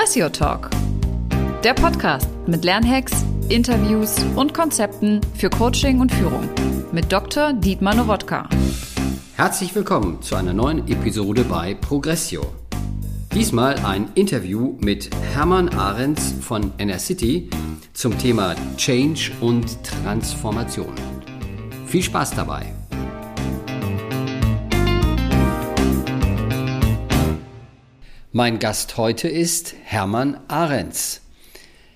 Progressio Talk, der Podcast mit Lernhacks, Interviews und Konzepten für Coaching und Führung mit Dr. Dietmar Nowotka. Herzlich willkommen zu einer neuen Episode bei Progressio. Diesmal ein Interview mit Hermann Ahrens von enercity zum Thema Change und Transformation. Viel Spaß dabei! Mein Gast heute ist Hermann Ahrens.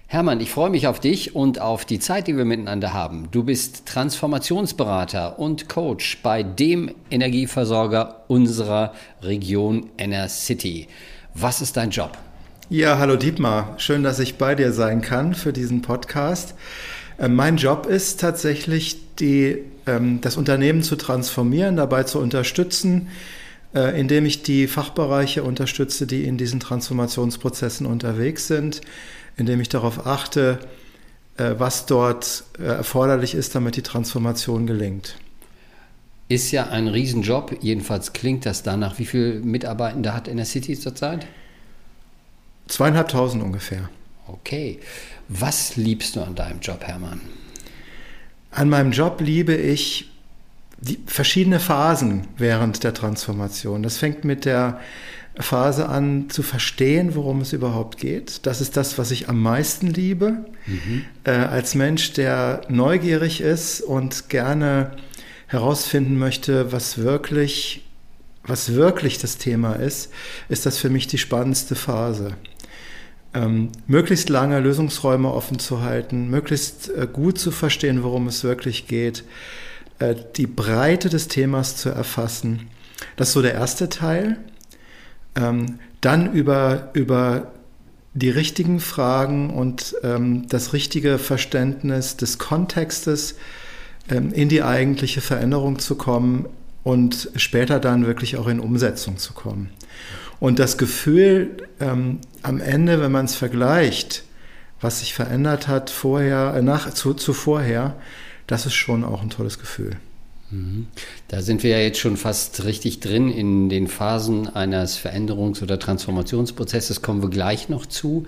Hermann, ich freue mich auf dich und auf die Zeit, die wir miteinander haben. Du bist Transformationsberater und Coach bei dem Energieversorger unserer Region enercity. Was ist dein Job? Ja, hallo Dietmar. Schön, dass ich bei dir sein kann für diesen Podcast. Mein Job ist tatsächlich, das Unternehmen zu transformieren, dabei zu unterstützen, indem ich die Fachbereiche unterstütze, die in diesen Transformationsprozessen unterwegs sind, indem ich darauf achte, was dort erforderlich ist, damit die Transformation gelingt. Ist ja ein Riesenjob, jedenfalls klingt das danach. Wie viele Mitarbeitende hat enercity zurzeit? 2500 ungefähr. Okay. Was liebst du an deinem Job, Hermann? An meinem Job liebe ich die verschiedenen Phasen während der Transformation. Das fängt mit der Phase an, zu verstehen, worum es überhaupt geht. Das ist das, was ich am meisten liebe. Als Mensch, der neugierig ist und gerne herausfinden möchte, was wirklich das Thema ist, ist das für mich die spannendste Phase. Möglichst lange Lösungsräume offen zu halten, möglichst gut zu verstehen, worum es wirklich geht, die Breite des Themas zu erfassen. Das ist so der erste Teil. Dann über die richtigen Fragen und das richtige Verständnis des Kontextes in die eigentliche Veränderung zu kommen und später dann wirklich auch in Umsetzung zu kommen. Und das Gefühl am Ende, wenn man es vergleicht, was sich verändert hat vorher, das ist schon auch ein tolles Gefühl. Da sind wir ja jetzt schon fast richtig drin in den Phasen eines Veränderungs- oder Transformationsprozesses, kommen wir gleich noch zu.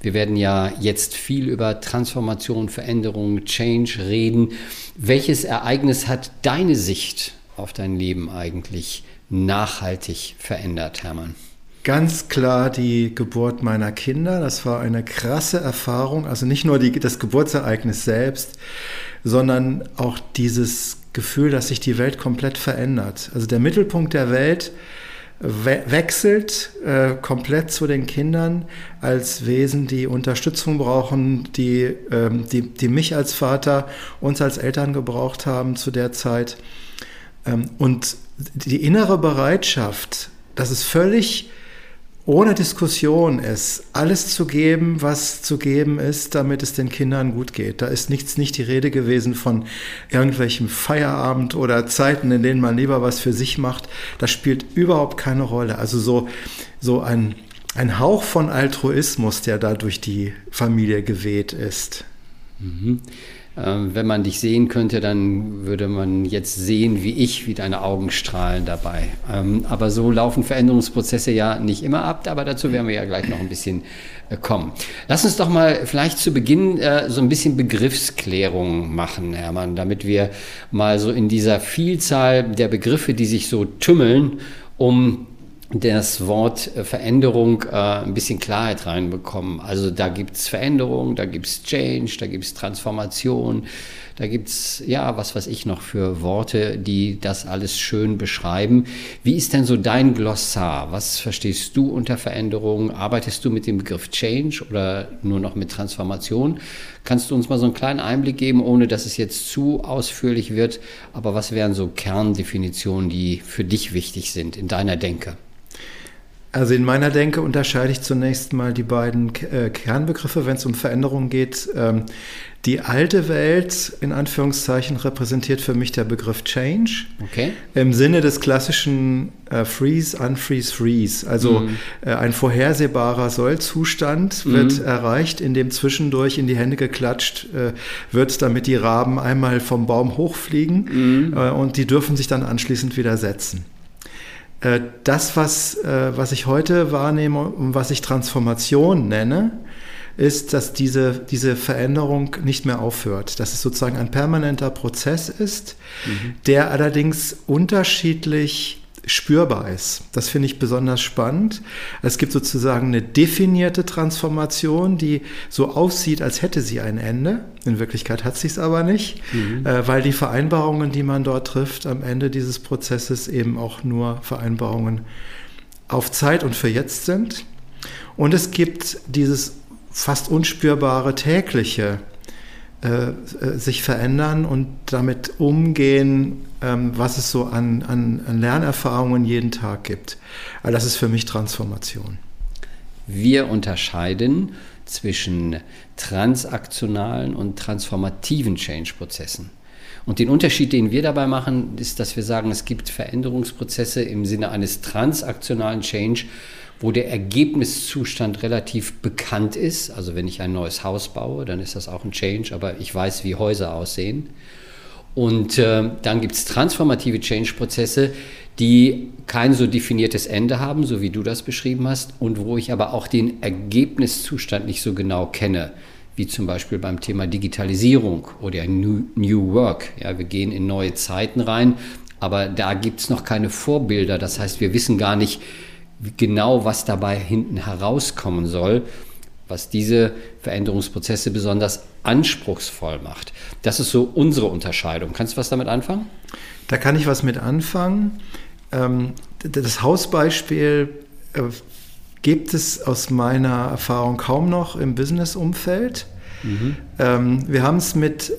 Wir werden ja jetzt viel über Transformation, Veränderung, Change reden. Welches Ereignis hat deine Sicht auf dein Leben eigentlich nachhaltig verändert, Hermann? Ganz klar die Geburt meiner Kinder. Das war eine krasse Erfahrung. Also nicht nur das Geburtsereignis selbst, sondern auch dieses Gefühl, dass sich die Welt komplett verändert. Also der Mittelpunkt der Welt wechselt komplett zu den Kindern als Wesen, die Unterstützung brauchen, die mich als Vater, uns als Eltern gebraucht haben zu der Zeit. Und die innere Bereitschaft, dass es völlig ohne Diskussion ist, alles zu geben, was zu geben ist, damit es den Kindern gut geht. Da ist nicht die Rede gewesen von irgendwelchem Feierabend oder Zeiten, in denen man lieber was für sich macht. Das spielt überhaupt keine Rolle. Also so ein Hauch von Altruismus, der da durch die Familie geweht ist. Mhm. Wenn man dich sehen könnte, dann würde man jetzt sehen, wie deine Augen strahlen dabei. Aber so laufen Veränderungsprozesse ja nicht immer ab, aber dazu werden wir ja gleich noch ein bisschen kommen. Lass uns doch mal vielleicht zu Beginn so ein bisschen Begriffsklärung machen, Hermann, damit wir mal so in dieser Vielzahl der Begriffe, die sich so tümmeln, um das Wort Veränderung ein bisschen Klarheit reinbekommen. Also da gibt es Veränderung, da gibt es Change, da gibt es Transformation, da gibt es, ja, was weiß ich noch für Worte, die das alles schön beschreiben. Wie ist denn so dein Glossar? Was verstehst du unter Veränderung? Arbeitest du mit dem Begriff Change oder nur noch mit Transformation? Kannst du uns mal so einen kleinen Einblick geben, ohne dass es jetzt zu ausführlich wird? Aber was wären so Kerndefinitionen, die für dich wichtig sind in deiner Denke? Also in meiner Denke unterscheide ich zunächst mal die beiden Kernbegriffe, wenn es um Veränderungen geht. Die alte Welt, in Anführungszeichen, repräsentiert für mich der Begriff Change. Okay. Im Sinne des klassischen Freeze, Unfreeze, Freeze. Also ein vorhersehbarer Sollzustand wird erreicht, indem zwischendurch in die Hände geklatscht wird, damit die Raben einmal vom Baum hochfliegen und die dürfen sich dann anschließend wieder setzen. Das, was ich heute wahrnehme und was ich Transformation nenne, ist, dass diese Veränderung nicht mehr aufhört. Dass es sozusagen ein permanenter Prozess ist, der allerdings unterschiedlich spürbar ist. Das finde ich besonders spannend. Es gibt sozusagen eine definierte Transformation, die so aussieht, als hätte sie ein Ende. In Wirklichkeit hat sie es aber nicht, weil die Vereinbarungen, die man dort trifft, am Ende dieses Prozesses eben auch nur Vereinbarungen auf Zeit und für jetzt sind. Und es gibt dieses fast unspürbare tägliche sich verändern und damit umgehen, was es so an Lernerfahrungen jeden Tag gibt. Also das ist für mich Transformation. Wir unterscheiden zwischen transaktionalen und transformativen Change-Prozessen. Und den Unterschied, den wir dabei machen, ist, dass wir sagen, es gibt Veränderungsprozesse im Sinne eines transaktionalen Change, wo der Ergebniszustand relativ bekannt ist. Also wenn ich ein neues Haus baue, dann ist das auch ein Change, aber ich weiß, wie Häuser aussehen. Und dann gibt es transformative Change-Prozesse, die kein so definiertes Ende haben, so wie du das beschrieben hast, und wo ich aber auch den Ergebniszustand nicht so genau kenne, wie zum Beispiel beim Thema Digitalisierung oder New Work. Ja, wir gehen in neue Zeiten rein, aber da gibt es noch keine Vorbilder. Das heißt, wir wissen gar nicht genau, was dabei hinten herauskommen soll, was diese Veränderungsprozesse besonders anspruchsvoll macht. Das ist so unsere Unterscheidung. Kannst du was damit anfangen? Da kann ich was mit anfangen. Das Hausbeispiel gibt es aus meiner Erfahrung kaum noch im Business-Umfeld. Wir haben es mit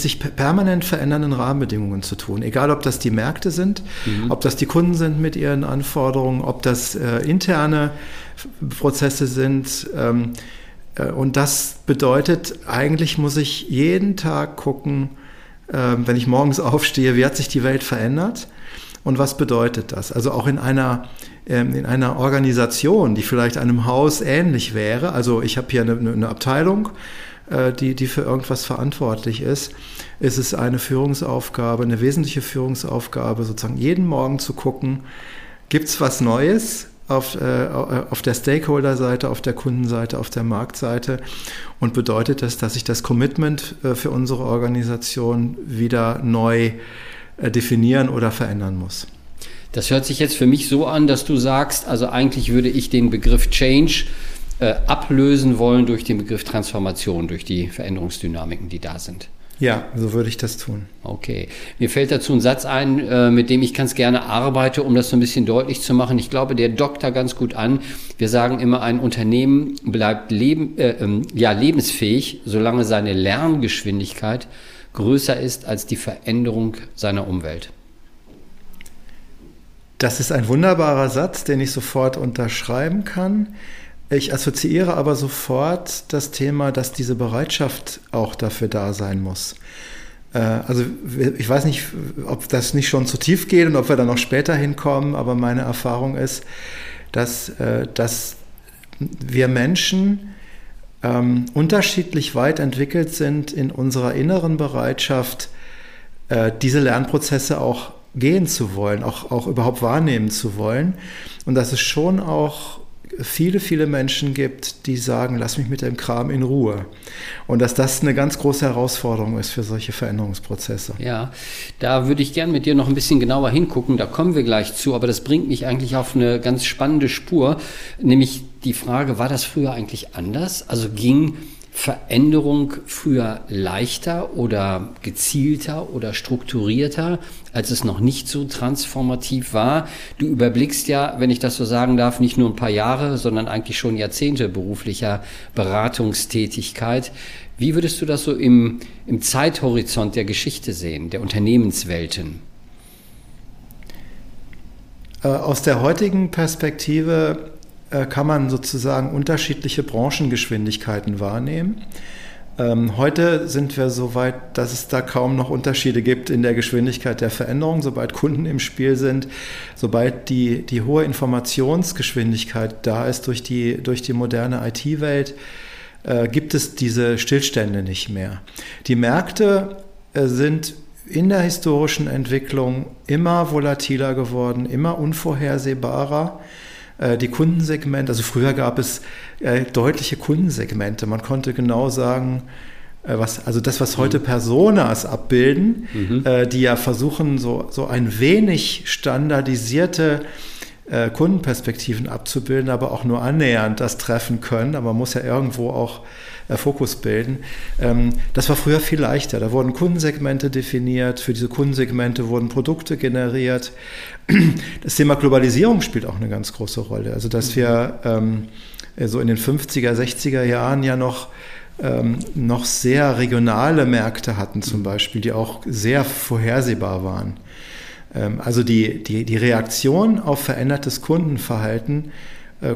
sich permanent verändernden Rahmenbedingungen zu tun. Egal, ob das die Märkte sind, ob das die Kunden sind mit ihren Anforderungen, ob das interne Prozesse sind. Und das bedeutet, eigentlich muss ich jeden Tag gucken, wenn ich morgens aufstehe, wie hat sich die Welt verändert und was bedeutet das? Also auch in einer Organisation, die vielleicht einem Haus ähnlich wäre. Also ich habe hier eine Abteilung, die für irgendwas verantwortlich ist. Es ist eine Führungsaufgabe, eine wesentliche Führungsaufgabe, sozusagen jeden Morgen zu gucken, gibt es was Neues auf der Stakeholder-Seite, auf der Kundenseite, auf der Marktseite, und bedeutet das, dass ich das Commitment für unsere Organisation wieder neu definieren oder verändern muss. Das hört sich jetzt für mich so an, dass du sagst, also eigentlich würde ich den Begriff Change ablösen wollen durch den Begriff Transformation, durch die Veränderungsdynamiken, die da sind. Ja, so würde ich das tun. Okay. Mir fällt dazu ein Satz ein, mit dem ich ganz gerne arbeite, um das so ein bisschen deutlich zu machen. Ich glaube, der dockt da ganz gut an. Wir sagen immer, ein Unternehmen bleibt lebensfähig, solange seine Lerngeschwindigkeit größer ist als die Veränderung seiner Umwelt. Das ist ein wunderbarer Satz, den ich sofort unterschreiben kann. Ich assoziiere aber sofort das Thema, dass diese Bereitschaft auch dafür da sein muss. Also ich weiß nicht, ob das nicht schon zu tief geht und ob wir da noch später hinkommen, aber meine Erfahrung ist, dass wir Menschen unterschiedlich weit entwickelt sind in unserer inneren Bereitschaft, diese Lernprozesse auch gehen zu wollen, auch überhaupt wahrnehmen zu wollen, und dass es schon auch viele, viele Menschen gibt, die sagen, lass mich mit dem Kram in Ruhe. Und dass das eine ganz große Herausforderung ist für solche Veränderungsprozesse. Ja, da würde ich gern mit dir noch ein bisschen genauer hingucken, da kommen wir gleich zu, aber das bringt mich eigentlich auf eine ganz spannende Spur, nämlich die Frage, war das früher eigentlich anders? Also ging Veränderung früher leichter oder gezielter oder strukturierter, als es noch nicht so transformativ war? Du überblickst ja, wenn ich das so sagen darf, nicht nur ein paar Jahre, sondern eigentlich schon Jahrzehnte beruflicher Beratungstätigkeit. Wie würdest du das so im Zeithorizont der Geschichte sehen, der Unternehmenswelten? Aus der heutigen Perspektive kann man sozusagen unterschiedliche Branchengeschwindigkeiten wahrnehmen. Heute sind wir so weit, dass es da kaum noch Unterschiede gibt in der Geschwindigkeit der Veränderung, sobald Kunden im Spiel sind, sobald die hohe Informationsgeschwindigkeit da ist durch die moderne IT-Welt, gibt es diese Stillstände nicht mehr. Die Märkte sind in der historischen Entwicklung immer volatiler geworden, immer unvorhersehbarer. Die Kundensegmente, also früher gab es deutliche Kundensegmente. Man konnte genau sagen, was heute Personas abbilden, die ja versuchen, so ein wenig standardisierte Kundenperspektiven abzubilden, aber auch nur annähernd das treffen können. Aber man muss ja irgendwo auch Fokus bilden. Das war früher viel leichter. Da wurden Kundensegmente definiert, für diese Kundensegmente wurden Produkte generiert. Das Thema Globalisierung spielt auch eine ganz große Rolle. Also dass wir so in den 50er, 60er Jahren ja noch sehr regionale Märkte hatten zum Beispiel, die auch sehr vorhersehbar waren. Also die Reaktion auf verändertes Kundenverhalten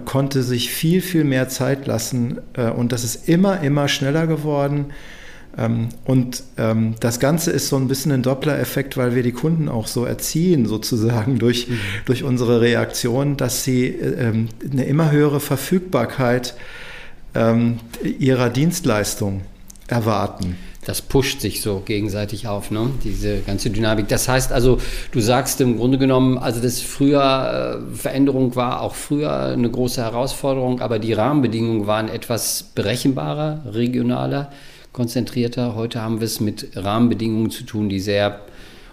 konnte sich viel, viel mehr Zeit lassen und das ist immer, immer schneller geworden und das Ganze ist so ein bisschen ein Doppler-Effekt, weil wir die Kunden auch so erziehen sozusagen durch unsere Reaktion, dass sie eine immer höhere Verfügbarkeit ihrer Dienstleistung erwarten. Das pusht sich so gegenseitig auf, ne? Diese ganze Dynamik. Das heißt also, du sagst im Grunde genommen, also das früher, Veränderung war auch früher eine große Herausforderung, aber die Rahmenbedingungen waren etwas berechenbarer, regionaler, konzentrierter. Heute haben wir es mit Rahmenbedingungen zu tun, die sehr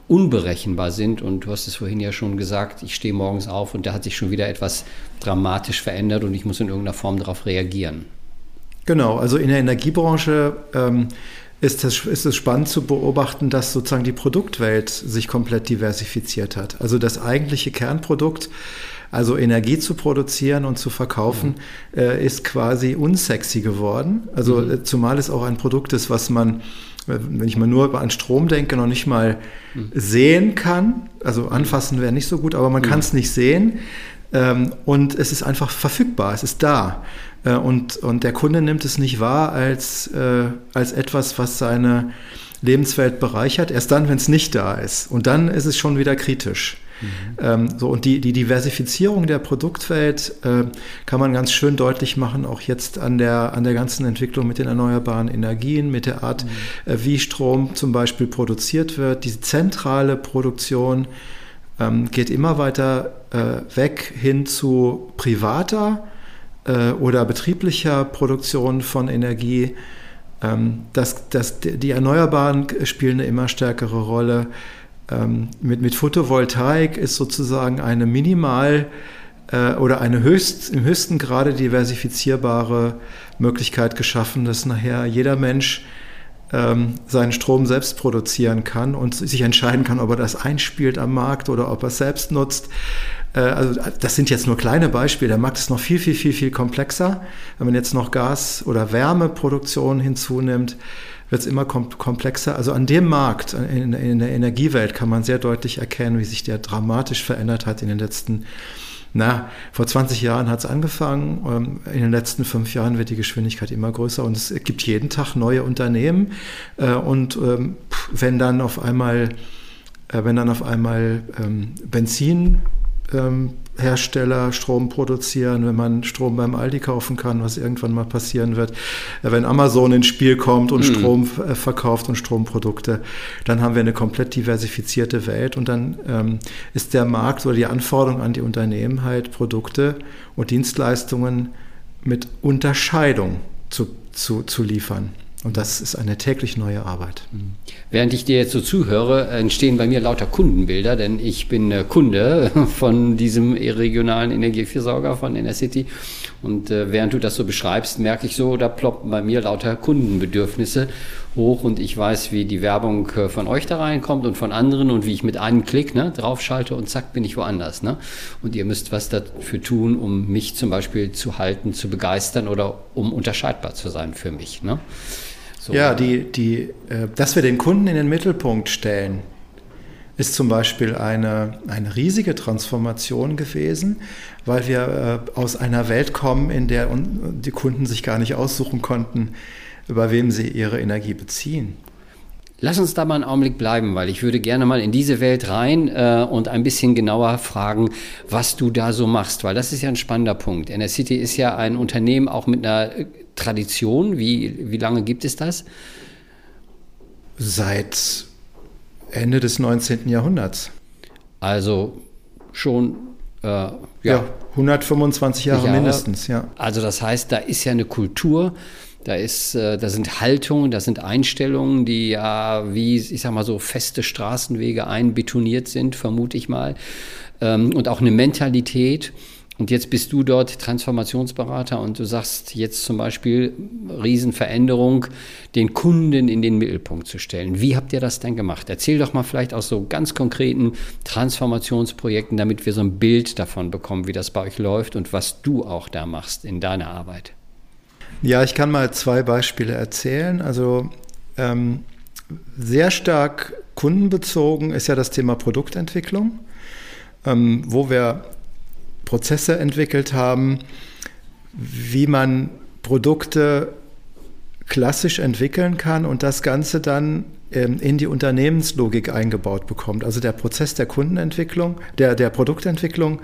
unberechenbar sind. Und du hast es vorhin ja schon gesagt, ich stehe morgens auf und da hat sich schon wieder etwas dramatisch verändert und ich muss in irgendeiner Form darauf reagieren. Genau, also in der Energiebranche ist es spannend zu beobachten, dass sozusagen die Produktwelt sich komplett diversifiziert hat. Also das eigentliche Kernprodukt, also Energie zu produzieren und zu verkaufen, ist quasi unsexy geworden. Also zumal es auch ein Produkt ist, was man, wenn ich mal nur an Strom denke, noch nicht mal sehen kann. Also anfassen wäre nicht so gut, aber man kann es nicht sehen. Und es ist einfach verfügbar, es ist da. Und der Kunde nimmt es nicht wahr als etwas, was seine Lebenswelt bereichert, erst dann, wenn es nicht da ist. Und dann ist es schon wieder kritisch. Und die Diversifizierung der Produktwelt kann man ganz schön deutlich machen, auch jetzt an der ganzen Entwicklung mit den erneuerbaren Energien, mit der Art, wie Strom zum Beispiel produziert wird. Die zentrale Produktion geht immer weiter weg hin zu privater oder betrieblicher Produktion von Energie. Die Erneuerbaren spielen eine immer stärkere Rolle. Mit Photovoltaik ist sozusagen eine minimal oder eine im höchsten Grade diversifizierbare Möglichkeit geschaffen, dass nachher jeder Mensch seinen Strom selbst produzieren kann und sich entscheiden kann, ob er das einspielt am Markt oder ob er es selbst nutzt. Also das sind jetzt nur kleine Beispiele. Der Markt ist noch viel, viel, viel, viel komplexer. Wenn man jetzt noch Gas- oder Wärmeproduktion hinzunimmt, wird es immer komplexer. Also an dem Markt, in der Energiewelt, kann man sehr deutlich erkennen, wie sich der dramatisch verändert hat in den letzten vor 20 Jahren hat es angefangen, in den letzten 5 Jahren wird die Geschwindigkeit immer größer und es gibt jeden Tag neue Unternehmen und wenn dann auf einmal Benzinhersteller Strom produzieren, wenn man Strom beim Aldi kaufen kann, was irgendwann mal passieren wird, wenn Amazon ins Spiel kommt und Strom verkauft und Stromprodukte, dann haben wir eine komplett diversifizierte Welt und dann ist der Markt oder die Anforderung an die Unternehmen halt, Produkte und Dienstleistungen mit Unterscheidung zu liefern. Und das ist eine täglich neue Arbeit. Während ich dir jetzt so zuhöre, entstehen bei mir lauter Kundenbilder, denn ich bin Kunde von diesem regionalen Energieversorger von enercity. Und während du das so beschreibst, merke ich so, da ploppen bei mir lauter Kundenbedürfnisse hoch. Und ich weiß, wie die Werbung von euch da reinkommt und von anderen und wie ich mit einem Klick draufschalte und zack, bin ich woanders. Und ihr müsst was dafür tun, um mich zum Beispiel zu halten, zu begeistern oder um unterscheidbar zu sein für mich. So. Ja, dass wir den Kunden in den Mittelpunkt stellen, ist zum Beispiel eine riesige Transformation gewesen, weil wir aus einer Welt kommen, in der die Kunden sich gar nicht aussuchen konnten, über wem sie ihre Energie beziehen. Lass uns da mal einen Augenblick bleiben, weil ich würde gerne mal in diese Welt rein und ein bisschen genauer fragen, was du da so machst, weil das ist ja ein spannender Punkt. enercity ist ja ein Unternehmen auch mit einer Tradition. Wie lange gibt es das? Seit Ende des 19. Jahrhunderts. Also schon... ja, 125 Jahre mindestens, ja. Also das heißt, da ist ja eine Kultur, da sind Haltungen, da sind Einstellungen, die ja wie, ich sag mal so, feste Straßenwege einbetoniert sind, vermute ich mal, und auch eine Mentalität. Und jetzt bist du dort Transformationsberater und du sagst jetzt zum Beispiel Riesenveränderung, den Kunden in den Mittelpunkt zu stellen. Wie habt ihr das denn gemacht? Erzähl doch mal vielleicht aus so ganz konkreten Transformationsprojekten, damit wir so ein Bild davon bekommen, wie das bei euch läuft und was du auch da machst in deiner Arbeit. Ja, ich kann mal zwei Beispiele erzählen. Also sehr stark kundenbezogen ist ja das Thema Produktentwicklung, wo wir Prozesse entwickelt haben, wie man Produkte klassisch entwickeln kann und das Ganze dann in die Unternehmenslogik eingebaut bekommt. Also der Prozess der Kundenentwicklung, der Produktentwicklung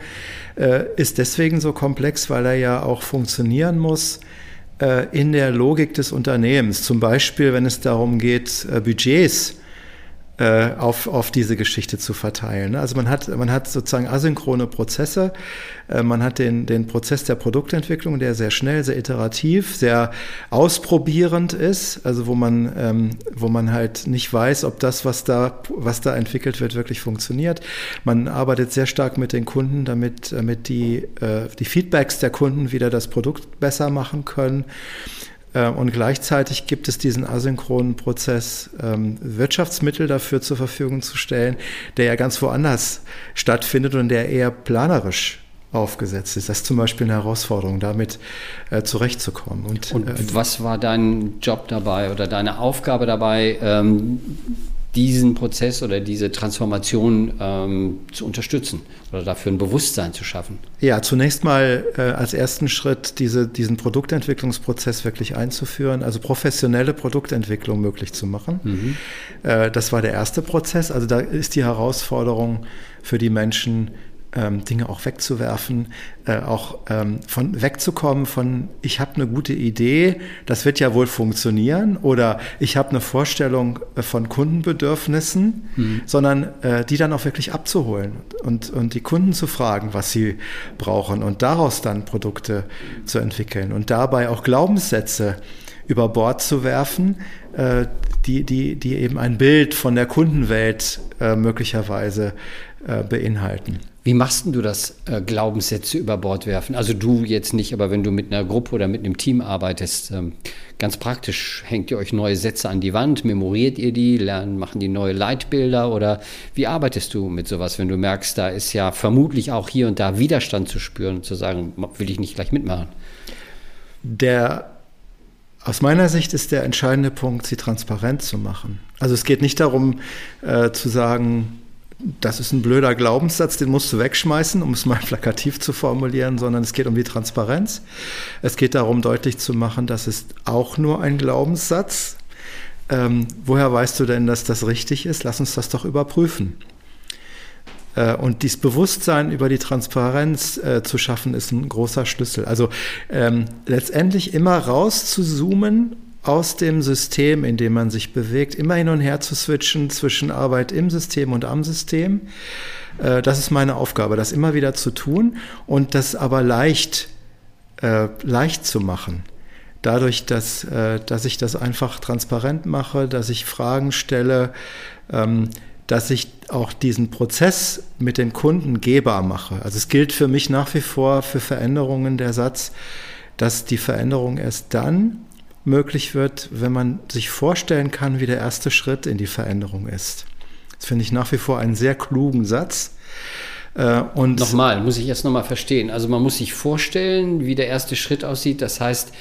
ist deswegen so komplex, weil er ja auch funktionieren muss in der Logik des Unternehmens. Zum Beispiel, wenn es darum geht, Budgets auf diese Geschichte zu verteilen. Also man hat sozusagen asynchrone Prozesse. Man hat den Prozess der Produktentwicklung, der sehr schnell, sehr iterativ, sehr ausprobierend ist, also wo man halt nicht weiß, ob das, was da entwickelt wird, wirklich funktioniert. Man arbeitet sehr stark mit den Kunden, damit die Feedbacks der Kunden wieder das Produkt besser machen können. Und gleichzeitig gibt es diesen asynchronen Prozess, Wirtschaftsmittel dafür zur Verfügung zu stellen, der ja ganz woanders stattfindet und der eher planerisch aufgesetzt ist. Das ist zum Beispiel eine Herausforderung, damit zurechtzukommen. Und was war dein Job dabei oder deine Aufgabe dabei, diesen Prozess oder diese Transformation zu unterstützen oder dafür ein Bewusstsein zu schaffen? Ja, zunächst mal als ersten Schritt diesen Produktentwicklungsprozess wirklich einzuführen, also professionelle Produktentwicklung möglich zu machen. Mhm. Das war der erste Prozess. Also da ist die Herausforderung für die Menschen, Dinge auch wegzuwerfen, auch wegzukommen von, ich habe eine gute Idee, das wird ja wohl funktionieren, oder ich habe eine Vorstellung von Kundenbedürfnissen, sondern die dann auch wirklich abzuholen und die Kunden zu fragen, was sie brauchen und daraus dann Produkte zu entwickeln und dabei auch Glaubenssätze über Bord zu werfen, die eben ein Bild von der Kundenwelt möglicherweise beinhalten. Wie machst denn du das, Glaubenssätze über Bord werfen? Also du jetzt nicht, aber wenn du mit einer Gruppe oder mit einem Team arbeitest, ganz praktisch, hängt ihr euch neue Sätze an die Wand, memoriert ihr die, machen die neue Leitbilder, oder wie arbeitest du mit sowas, wenn du merkst, da ist ja vermutlich auch hier und da Widerstand zu spüren und zu sagen, will ich nicht gleich mitmachen? Aus meiner Sicht ist der entscheidende Punkt, sie transparent zu machen. Also es geht nicht darum, zu sagen, das ist ein blöder Glaubenssatz, den musst du wegschmeißen, um es mal plakativ zu formulieren, sondern es geht um die Transparenz. Es geht darum, deutlich zu machen, das ist auch nur ein Glaubenssatz. Woher weißt du denn, dass das richtig ist? Lass uns das doch überprüfen. Und dieses Bewusstsein über die Transparenz zu schaffen, ist ein großer Schlüssel. Also letztendlich immer raus zu zoomen aus dem System, in dem man sich bewegt, immer hin und her zu switchen zwischen Arbeit im System und am System. Das ist meine Aufgabe, das immer wieder zu tun und das aber leicht zu machen. Dadurch, dass ich das einfach transparent mache, dass ich Fragen stelle, dass ich auch diesen Prozess mit den Kunden gehbar mache. Also es gilt für mich nach wie vor für Veränderungen der Satz, dass die Veränderung erst dann möglich wird, wenn man sich vorstellen kann, wie der erste Schritt in die Veränderung ist. Das finde ich nach wie vor einen sehr klugen Satz. Und nochmal, muss ich erst nochmal verstehen. Also man muss sich vorstellen, wie der erste Schritt aussieht. Das heißt,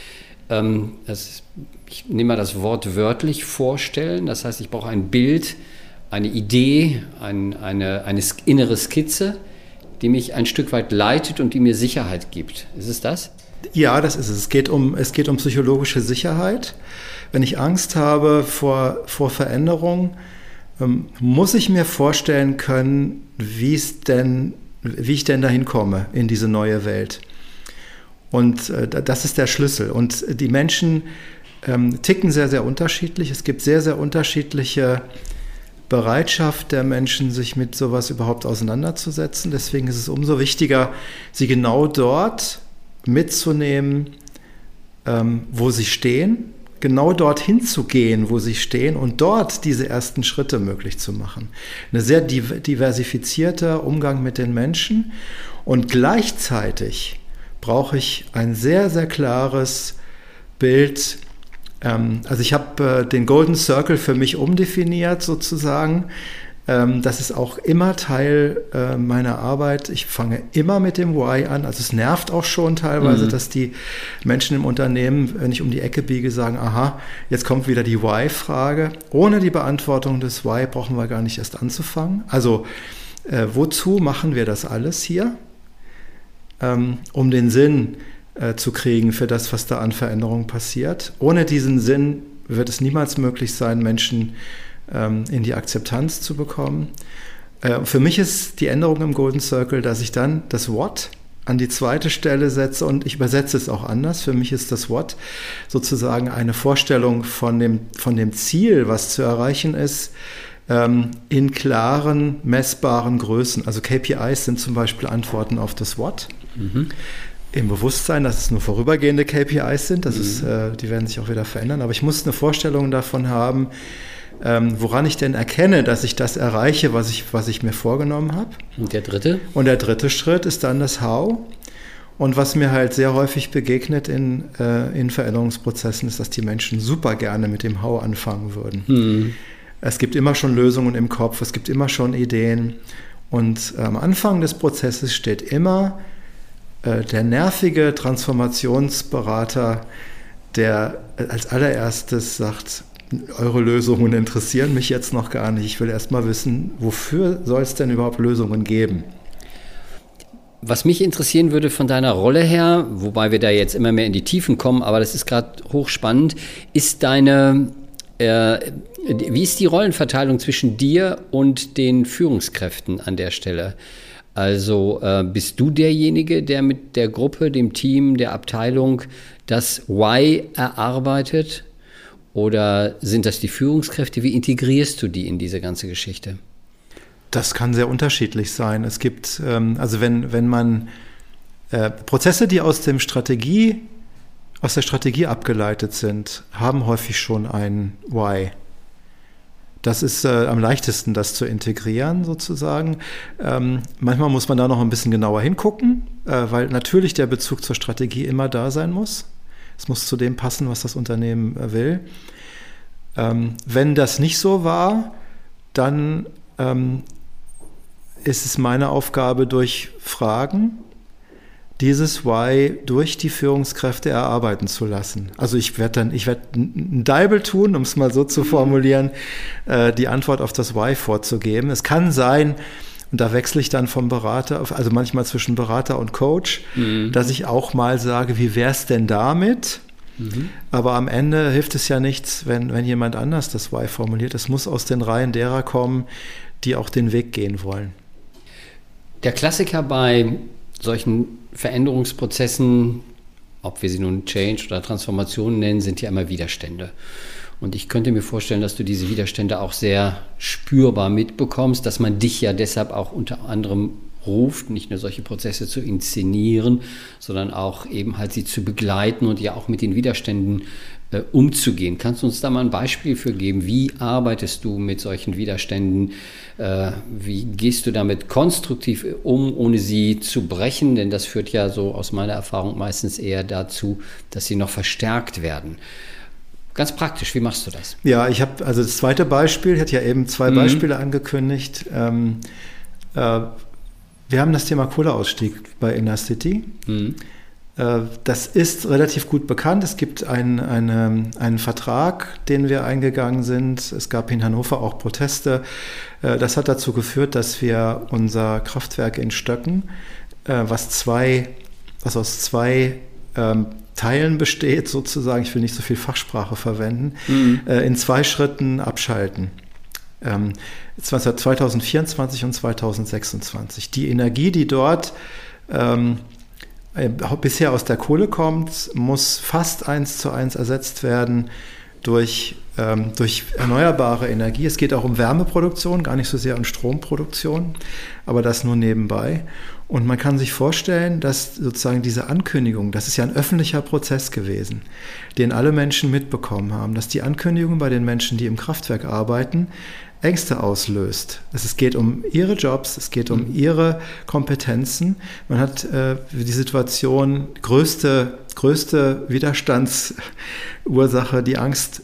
ich nehme mal das Wort wörtlich, vorstellen. Das heißt, ich brauche ein Bild, eine Idee, eine innere Skizze, die mich ein Stück weit leitet und die mir Sicherheit gibt. Ist es das? Ja, das ist es. Es geht um psychologische Sicherheit. Wenn ich Angst habe vor Veränderung, muss ich mir vorstellen können, wie ich denn dahin komme in diese neue Welt. Und das ist der Schlüssel. Und die Menschen ticken sehr, sehr unterschiedlich. Es gibt sehr, sehr unterschiedliche Bereitschaft der Menschen, sich mit sowas überhaupt auseinanderzusetzen. Deswegen ist es umso wichtiger, sie genau dort mitzunehmen, wo sie stehen, genau dorthin zu gehen, wo sie stehen und dort diese ersten Schritte möglich zu machen. Ein sehr diversifizierter Umgang mit den Menschen, und gleichzeitig brauche ich ein sehr, sehr klares Bild. Also ich habe den Golden Circle für mich umdefiniert sozusagen. Das ist auch immer Teil meiner Arbeit. Ich fange immer mit dem Why an. Also es nervt auch schon teilweise, dass die Menschen im Unternehmen, wenn ich um die Ecke biege, sagen, aha, jetzt kommt wieder die Why-Frage. Ohne die Beantwortung des Why brauchen wir gar nicht erst anzufangen. Also wozu machen wir das alles hier? Um den Sinn zu kriegen für das, was da an Veränderungen passiert. Ohne diesen Sinn wird es niemals möglich sein, Menschen in die Akzeptanz zu bekommen. Für mich ist die Änderung im Golden Circle, dass ich dann das What an die zweite Stelle setze, und ich übersetze es auch anders. Für mich ist das What sozusagen eine Vorstellung von dem Ziel, was zu erreichen ist, in klaren, messbaren Größen. Also KPIs sind zum Beispiel Antworten auf das What. Mhm. Im Bewusstsein, dass es nur vorübergehende KPIs sind. Das ist, die werden sich auch wieder verändern. Aber ich muss eine Vorstellung davon haben, woran ich denn erkenne, dass ich das erreiche, was ich mir vorgenommen habe. Und der dritte Schritt ist dann das How. Und was mir halt sehr häufig begegnet in Veränderungsprozessen, ist, dass die Menschen super gerne mit dem How anfangen würden. Mhm. Es gibt immer schon Lösungen im Kopf, es gibt immer schon Ideen. Und am Anfang des Prozesses steht immer der nervige Transformationsberater, der als allererstes sagt, eure Lösungen interessieren mich jetzt noch gar nicht. Ich will erst mal wissen, wofür soll es denn überhaupt Lösungen geben? Was mich interessieren würde von deiner Rolle her, wobei wir da jetzt immer mehr in die Tiefen kommen, aber das ist gerade hochspannend, ist wie ist die Rollenverteilung zwischen dir und den Führungskräften an der Stelle? Also bist du derjenige, der mit der Gruppe, dem Team, der Abteilung das Why erarbeitet? Oder sind das die Führungskräfte? Wie integrierst du die in diese ganze Geschichte? Das kann sehr unterschiedlich sein. Es gibt, also wenn man Prozesse, die aus der Strategie abgeleitet sind, haben häufig schon ein Why. Das ist am leichtesten, das zu integrieren sozusagen. Manchmal muss man da noch ein bisschen genauer hingucken, weil natürlich der Bezug zur Strategie immer da sein muss. Es muss zu dem passen, was das Unternehmen will. Wenn das nicht so war, dann ist es meine Aufgabe, durch Fragen dieses Why durch die Führungskräfte erarbeiten zu lassen. Also ich werde einen Deibel tun, um es mal so zu formulieren, die Antwort auf das Why vorzugeben. Es kann sein, und da wechsle ich dann vom Berater, also manchmal zwischen Berater und Coach, dass ich auch mal sage, wie wäre es denn damit? Mhm. Aber am Ende hilft es ja nichts, wenn jemand anders das Why formuliert. Es muss aus den Reihen derer kommen, die auch den Weg gehen wollen. Der Klassiker bei solchen Veränderungsprozessen, ob wir sie nun Change oder Transformation nennen, sind ja immer Widerstände. Und ich könnte mir vorstellen, dass du diese Widerstände auch sehr spürbar mitbekommst, dass man dich ja deshalb auch unter anderem ruft, nicht nur solche Prozesse zu inszenieren, sondern auch eben halt sie zu begleiten und ja auch mit den Widerständen umzugehen. Kannst du uns da mal ein Beispiel für geben? Wie arbeitest du mit solchen Widerständen? Wie gehst du damit konstruktiv um, ohne sie zu brechen? Denn das führt ja so aus meiner Erfahrung meistens eher dazu, dass sie noch verstärkt werden. Ganz praktisch, wie machst du das? Ja, ich habe also das zweite Beispiel, ich hatte ja eben zwei Beispiele angekündigt. Wir haben das Thema Kohleausstieg bei enercity. Das ist relativ gut bekannt. Es gibt einen Vertrag, den wir eingegangen sind. Es gab in Hannover auch Proteste. Das hat dazu geführt, dass wir unser Kraftwerk in Stöcken, was aus zwei Teilen besteht sozusagen, ich will nicht so viel Fachsprache verwenden, in 2 Schritten abschalten. 2024 und 2026. Die Energie, die dort bisher aus der Kohle kommt, muss fast 1:1 ersetzt werden durch durch erneuerbare Energie. Es geht auch um Wärmeproduktion, gar nicht so sehr um Stromproduktion, aber das nur nebenbei. Und man kann sich vorstellen, dass sozusagen diese Ankündigung, das ist ja ein öffentlicher Prozess gewesen, den alle Menschen mitbekommen haben, dass die Ankündigung bei den Menschen, die im Kraftwerk arbeiten, Ängste auslöst. Es geht um ihre Jobs, es geht um ihre Kompetenzen. Man hat die Situation, größte Widerstandsursache, die Angst,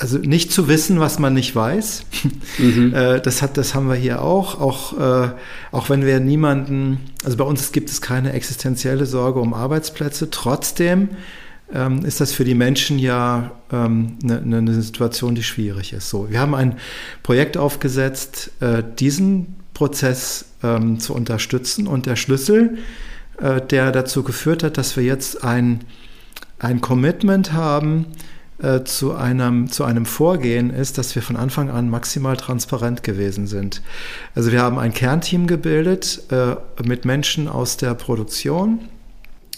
also nicht zu wissen, was man nicht weiß. Mhm. Das haben wir hier auch wenn wir niemanden, also bei uns gibt es keine existenzielle Sorge um Arbeitsplätze. Trotzdem ist das für die Menschen ja eine Situation, die schwierig ist. So, wir haben ein Projekt aufgesetzt, diesen Prozess zu unterstützen, und der Schlüssel, der dazu geführt hat, dass wir jetzt ein Commitment haben, zu einem Vorgehen ist, dass wir von Anfang an maximal transparent gewesen sind. Also wir haben ein Kernteam gebildet mit Menschen aus der Produktion.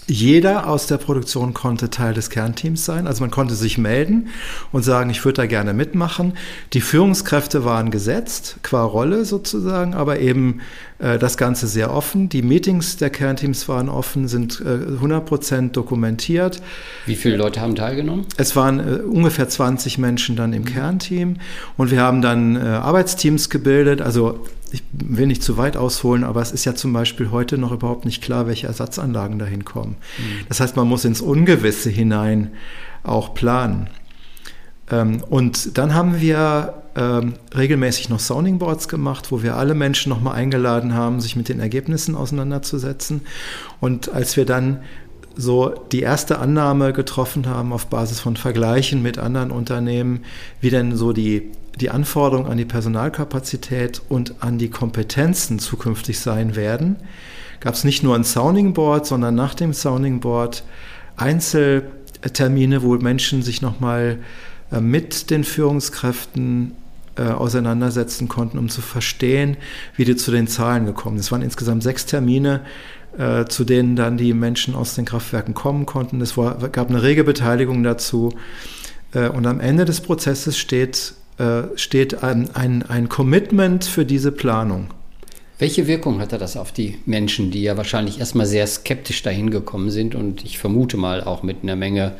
Jeder aus der Produktion konnte Teil des Kernteams sein. Also man konnte sich melden und sagen, ich würde da gerne mitmachen. Die Führungskräfte waren gesetzt, qua Rolle sozusagen, aber eben das Ganze sehr offen. Die Meetings der Kernteams waren offen, sind 100% dokumentiert. Wie viele Leute haben teilgenommen? Es waren ungefähr 20 Menschen dann im Kernteam. Und wir haben dann Arbeitsteams gebildet, also ich will nicht zu weit ausholen, aber es ist ja zum Beispiel heute noch überhaupt nicht klar, welche Ersatzanlagen dahin kommen. Das heißt, man muss ins Ungewisse hinein auch planen. Und dann haben wir regelmäßig noch Sounding Boards gemacht, wo wir alle Menschen nochmal eingeladen haben, sich mit den Ergebnissen auseinanderzusetzen. Und als wir dann so die erste Annahme getroffen haben auf Basis von Vergleichen mit anderen Unternehmen, wie denn so die Anforderungen an die Personalkapazität und an die Kompetenzen zukünftig sein werden, gab es nicht nur ein Sounding Board, sondern nach dem Sounding Board Einzeltermine, wo Menschen sich nochmal mit den Führungskräften auseinandersetzen konnten, um zu verstehen, wie die zu den Zahlen gekommen sind. Es waren insgesamt 6 Termine, zu denen dann die Menschen aus den Kraftwerken kommen konnten. Es gab eine rege Beteiligung dazu. Und am Ende des Prozesses steht ein Commitment für diese Planung. Welche Wirkung hatte das auf die Menschen, die ja wahrscheinlich erstmal sehr skeptisch dahin gekommen sind und ich vermute mal auch mit einer Menge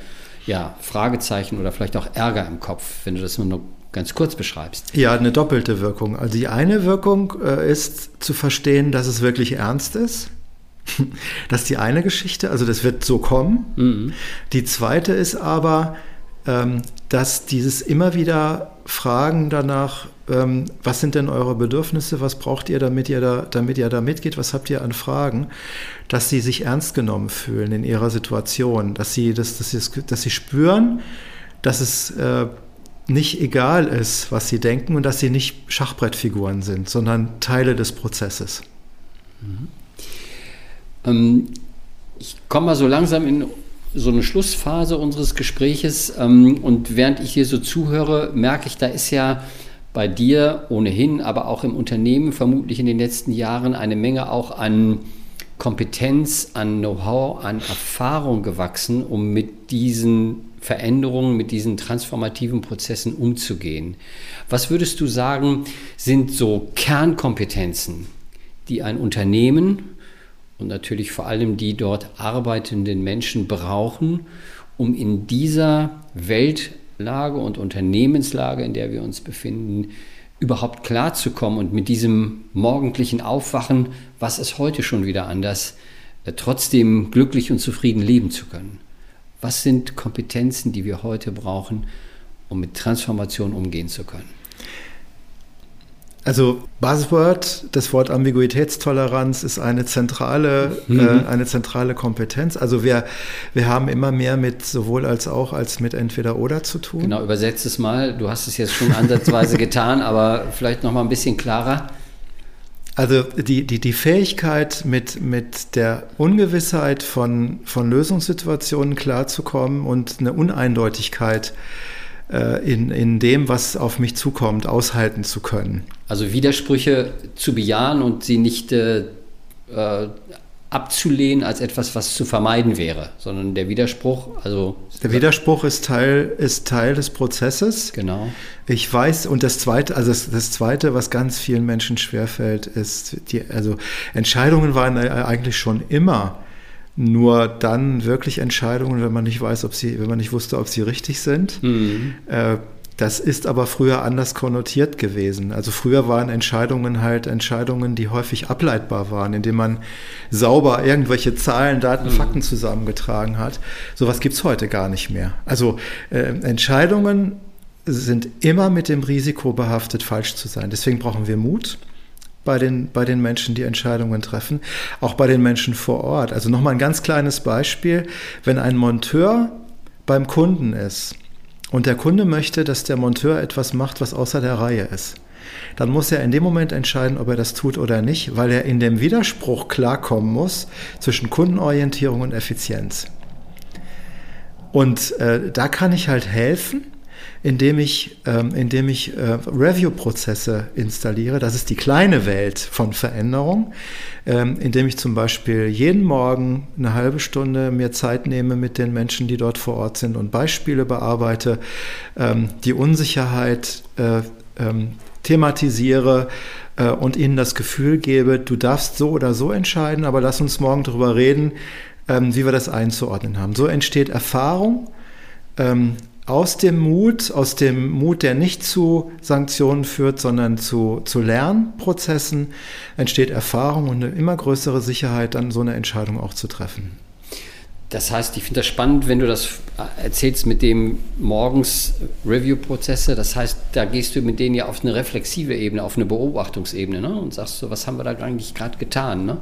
Fragezeichen oder vielleicht auch Ärger im Kopf, wenn du das nur ganz kurz beschreibst? Ja, eine doppelte Wirkung. Also die eine Wirkung ist zu verstehen, dass es wirklich ernst ist. Das ist die eine Geschichte, also das wird so kommen. Mhm. Die zweite ist aber, dass dieses immer wieder Fragen danach, was sind denn eure Bedürfnisse, was braucht ihr, damit ihr da mitgeht, was habt ihr an Fragen, dass sie sich ernst genommen fühlen in ihrer Situation, dass sie spüren, dass es nicht egal ist, was sie denken, und dass sie nicht Schachbrettfiguren sind, sondern Teile des Prozesses. Mhm. Ich komme mal so langsam in so eine Schlussphase unseres Gespräches, und während ich hier so zuhöre, merke ich, da ist ja bei dir ohnehin, aber auch im Unternehmen vermutlich in den letzten Jahren eine Menge auch an Kompetenz, an Know-how, an Erfahrung gewachsen, um mit diesen Veränderungen, mit diesen transformativen Prozessen umzugehen. Was würdest du sagen, sind so Kernkompetenzen, die ein Unternehmen und natürlich vor allem die dort arbeitenden Menschen brauchen, um in dieser Weltlage und Unternehmenslage, in der wir uns befinden, überhaupt klarzukommen und mit diesem morgendlichen Aufwachen, was ist heute schon wieder anders, trotzdem glücklich und zufrieden leben zu können? Was sind Kompetenzen, die wir heute brauchen, um mit Transformation umgehen zu können? Also Buzzword, das Wort Ambiguitätstoleranz ist eine zentrale Kompetenz. Also wir haben immer mehr mit sowohl als auch als mit Entweder-Oder zu tun. Genau, übersetzt es mal. Du hast es jetzt schon ansatzweise getan, aber vielleicht noch mal ein bisschen klarer. Also die Fähigkeit, mit der Ungewissheit von Lösungssituationen klarzukommen und eine Uneindeutigkeit in dem, was auf mich zukommt, aushalten zu können. Also Widersprüche zu bejahen und sie nicht abzulehnen als etwas, was zu vermeiden wäre, sondern der Widerspruch, also... Der Widerspruch ist Teil des Prozesses. Genau. Ich weiß, und das Zweite, was ganz vielen Menschen schwerfällt, ist, Entscheidungen waren eigentlich schon immer nur dann wirklich Entscheidungen, wenn man nicht wusste, ob sie richtig sind. Mhm. Das ist aber früher anders konnotiert gewesen. Also früher waren Entscheidungen halt Entscheidungen, die häufig ableitbar waren, indem man sauber irgendwelche Zahlen, Daten, Fakten zusammengetragen hat. Sowas gibt's heute gar nicht mehr. Also Entscheidungen sind immer mit dem Risiko behaftet, falsch zu sein. Deswegen brauchen wir Mut bei den Menschen, die Entscheidungen treffen, auch bei den Menschen vor Ort. Also nochmal ein ganz kleines Beispiel. Wenn ein Monteur beim Kunden ist, und der Kunde möchte, dass der Monteur etwas macht, was außer der Reihe ist, dann muss er in dem Moment entscheiden, ob er das tut oder nicht, weil er in dem Widerspruch klarkommen muss zwischen Kundenorientierung und Effizienz. Und da kann ich halt helfen, indem ich Review-Prozesse installiere. Das ist die kleine Welt von Veränderung, indem ich zum Beispiel jeden Morgen eine halbe Stunde mir Zeit nehme mit den Menschen, die dort vor Ort sind, und Beispiele bearbeite, die Unsicherheit thematisiere und ihnen das Gefühl gebe, du darfst so oder so entscheiden, aber lass uns morgen darüber reden, wie wir das einzuordnen haben. So entsteht Erfahrung, aus dem Mut, der nicht zu Sanktionen führt, sondern zu Lernprozessen, entsteht Erfahrung und eine immer größere Sicherheit, dann so eine Entscheidung auch zu treffen. Das heißt, ich finde das spannend, wenn du das erzählst mit dem morgens Review-Prozesse. Das heißt, da gehst du mit denen ja auf eine reflexive Ebene, auf eine Beobachtungsebene, ne? Und sagst so, was haben wir da eigentlich gerade getan? Ne?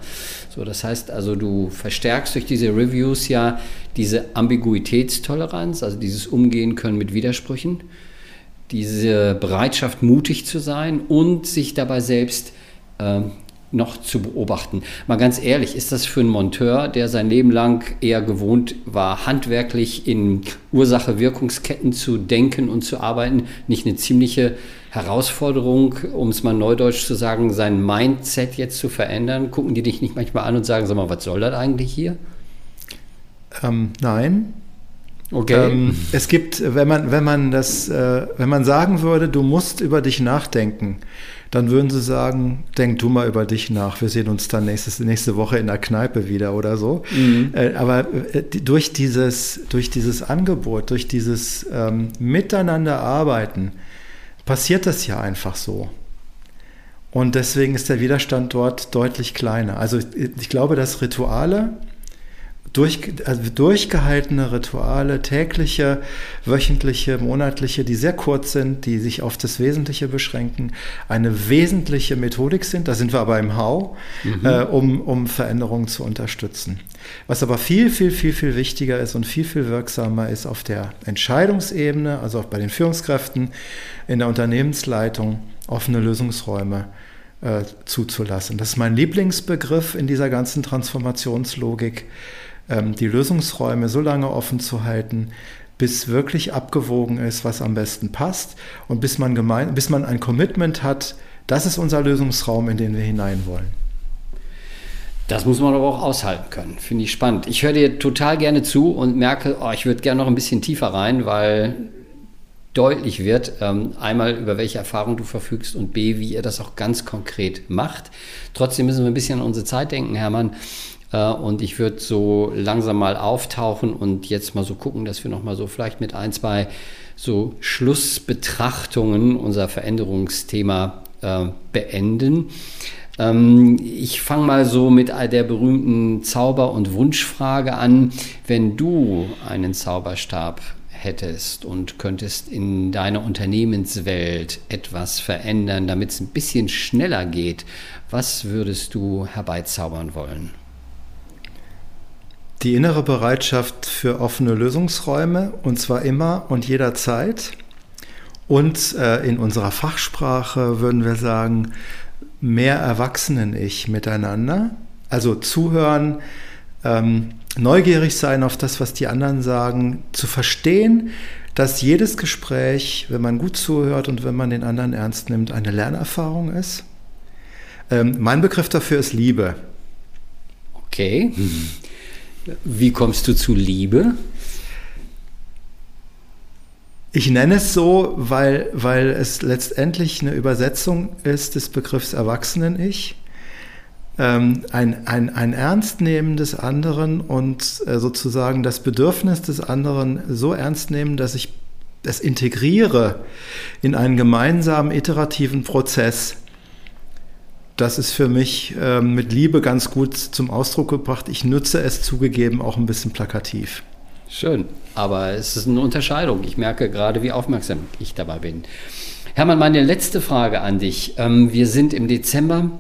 So, das heißt, also du verstärkst durch diese Reviews ja diese Ambiguitätstoleranz, also dieses Umgehen können mit Widersprüchen, diese Bereitschaft, mutig zu sein und sich dabei selbst noch zu beobachten. Mal ganz ehrlich, ist das für einen Monteur, der sein Leben lang eher gewohnt war, handwerklich in Ursache-Wirkungsketten zu denken und zu arbeiten, nicht eine ziemliche Herausforderung, um es mal neudeutsch zu sagen, sein Mindset jetzt zu verändern? Gucken die dich nicht manchmal an und sagen, sag mal, was soll das eigentlich hier? Nein. Okay. Es gibt, wenn man sagen würde, du musst über dich nachdenken, dann würden sie sagen, denk du mal über dich nach, wir sehen uns dann nächste Woche in der Kneipe wieder oder so. Mhm. Aber durch dieses Angebot, durch dieses Miteinander arbeiten, passiert das ja einfach so. Und deswegen ist der Widerstand dort deutlich kleiner. Also ich glaube, dass Rituale, durchgehaltene Rituale, tägliche, wöchentliche, monatliche, die sehr kurz sind, die sich auf das Wesentliche beschränken, eine wesentliche Methodik sind, da sind wir aber im How, um Veränderungen zu unterstützen. Was aber viel, viel, viel, viel wichtiger ist und viel, viel wirksamer ist auf der Entscheidungsebene, also auch bei den Führungskräften, in der Unternehmensleitung, offene Lösungsräume zuzulassen. Das ist mein Lieblingsbegriff in dieser ganzen Transformationslogik, die Lösungsräume so lange offen zu halten, bis wirklich abgewogen ist, was am besten passt, und bis man ein Commitment hat, das ist unser Lösungsraum, in den wir hinein wollen. Das muss man aber auch aushalten können, finde ich spannend. Ich höre dir total gerne zu und merke, ich würde gerne noch ein bisschen tiefer rein, weil deutlich wird, einmal über welche Erfahrung du verfügst und b, wie ihr das auch ganz konkret macht. Trotzdem müssen wir ein bisschen an unsere Zeit denken, Hermann. Und ich würde so langsam mal auftauchen und jetzt mal so gucken, dass wir nochmal so vielleicht mit ein, zwei so Schlussbetrachtungen unser Veränderungsthema beenden. Ich fange mal so mit der berühmten Zauber- und Wunschfrage an. Wenn du einen Zauberstab hättest und könntest in deiner Unternehmenswelt etwas verändern, damit es ein bisschen schneller geht, was würdest du herbeizaubern wollen? Die innere Bereitschaft für offene Lösungsräume, und zwar immer und jederzeit. Und in unserer Fachsprache würden wir sagen, mehr Erwachsenen-Ich miteinander. Also zuhören, neugierig sein auf das, was die anderen sagen, zu verstehen, dass jedes Gespräch, wenn man gut zuhört und wenn man den anderen ernst nimmt, eine Lernerfahrung ist. Mein Begriff dafür ist Liebe. Okay. Wie kommst du zu Liebe? Ich nenne es so, weil es letztendlich eine Übersetzung ist des Begriffs Erwachsenen-Ich. Ein Ernstnehmen des anderen und sozusagen das Bedürfnis des anderen so ernst nehmen, dass ich es integriere in einen gemeinsamen iterativen Prozess. Das ist für mich mit Liebe ganz gut zum Ausdruck gebracht. Ich nutze es zugegeben auch ein bisschen plakativ. Schön, aber es ist eine Unterscheidung. Ich merke gerade, wie aufmerksam ich dabei bin. Hermann, meine letzte Frage an dich. Wir sind im Dezember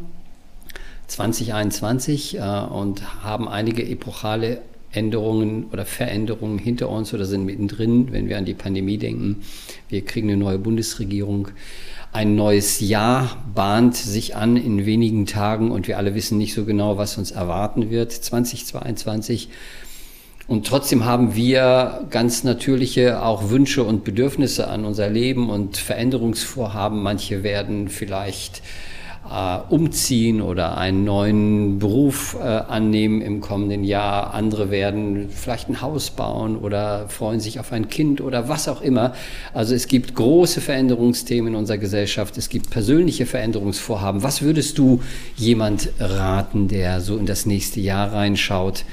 2021 und haben einige epochale Änderungen oder Veränderungen hinter uns oder sind mittendrin, wenn wir an die Pandemie denken. Wir kriegen eine neue Bundesregierung. Ein neues Jahr bahnt sich an in wenigen Tagen und wir alle wissen nicht so genau, was uns erwarten wird 2022. Und trotzdem haben wir ganz natürliche auch Wünsche und Bedürfnisse an unser Leben und Veränderungsvorhaben. Manche werden vielleicht umziehen oder einen neuen Beruf annehmen im kommenden Jahr. Andere werden vielleicht ein Haus bauen oder freuen sich auf ein Kind oder was auch immer. Also es gibt große Veränderungsthemen in unserer Gesellschaft. Es gibt persönliche Veränderungsvorhaben. Was würdest du jemand raten, der so in das nächste Jahr reinschaut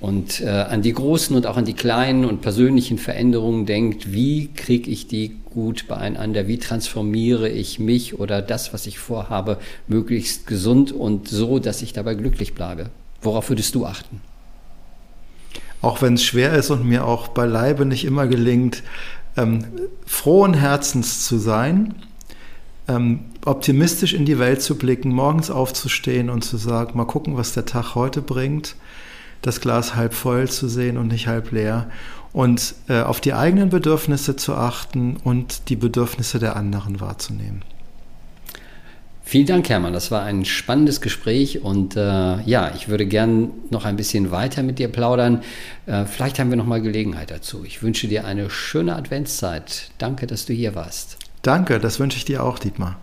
und an die großen und auch an die kleinen und persönlichen Veränderungen denkt? Wie kriege ich die gut beieinander? Wie transformiere ich mich oder das, was ich vorhabe, möglichst gesund und so, dass ich dabei glücklich bleibe? Worauf würdest du achten? Auch wenn es schwer ist und mir auch beileibe nicht immer gelingt, frohen Herzens zu sein, optimistisch in die Welt zu blicken, morgens aufzustehen und zu sagen, mal gucken, was der Tag heute bringt, das Glas halb voll zu sehen und nicht halb leer und auf die eigenen Bedürfnisse zu achten und die Bedürfnisse der anderen wahrzunehmen. Vielen Dank, Hermann. Das war ein spannendes Gespräch und ich würde gern noch ein bisschen weiter mit dir plaudern. Vielleicht haben wir noch mal Gelegenheit dazu. Ich wünsche dir eine schöne Adventszeit. Danke, dass du hier warst. Danke, das wünsche ich dir auch, Dietmar.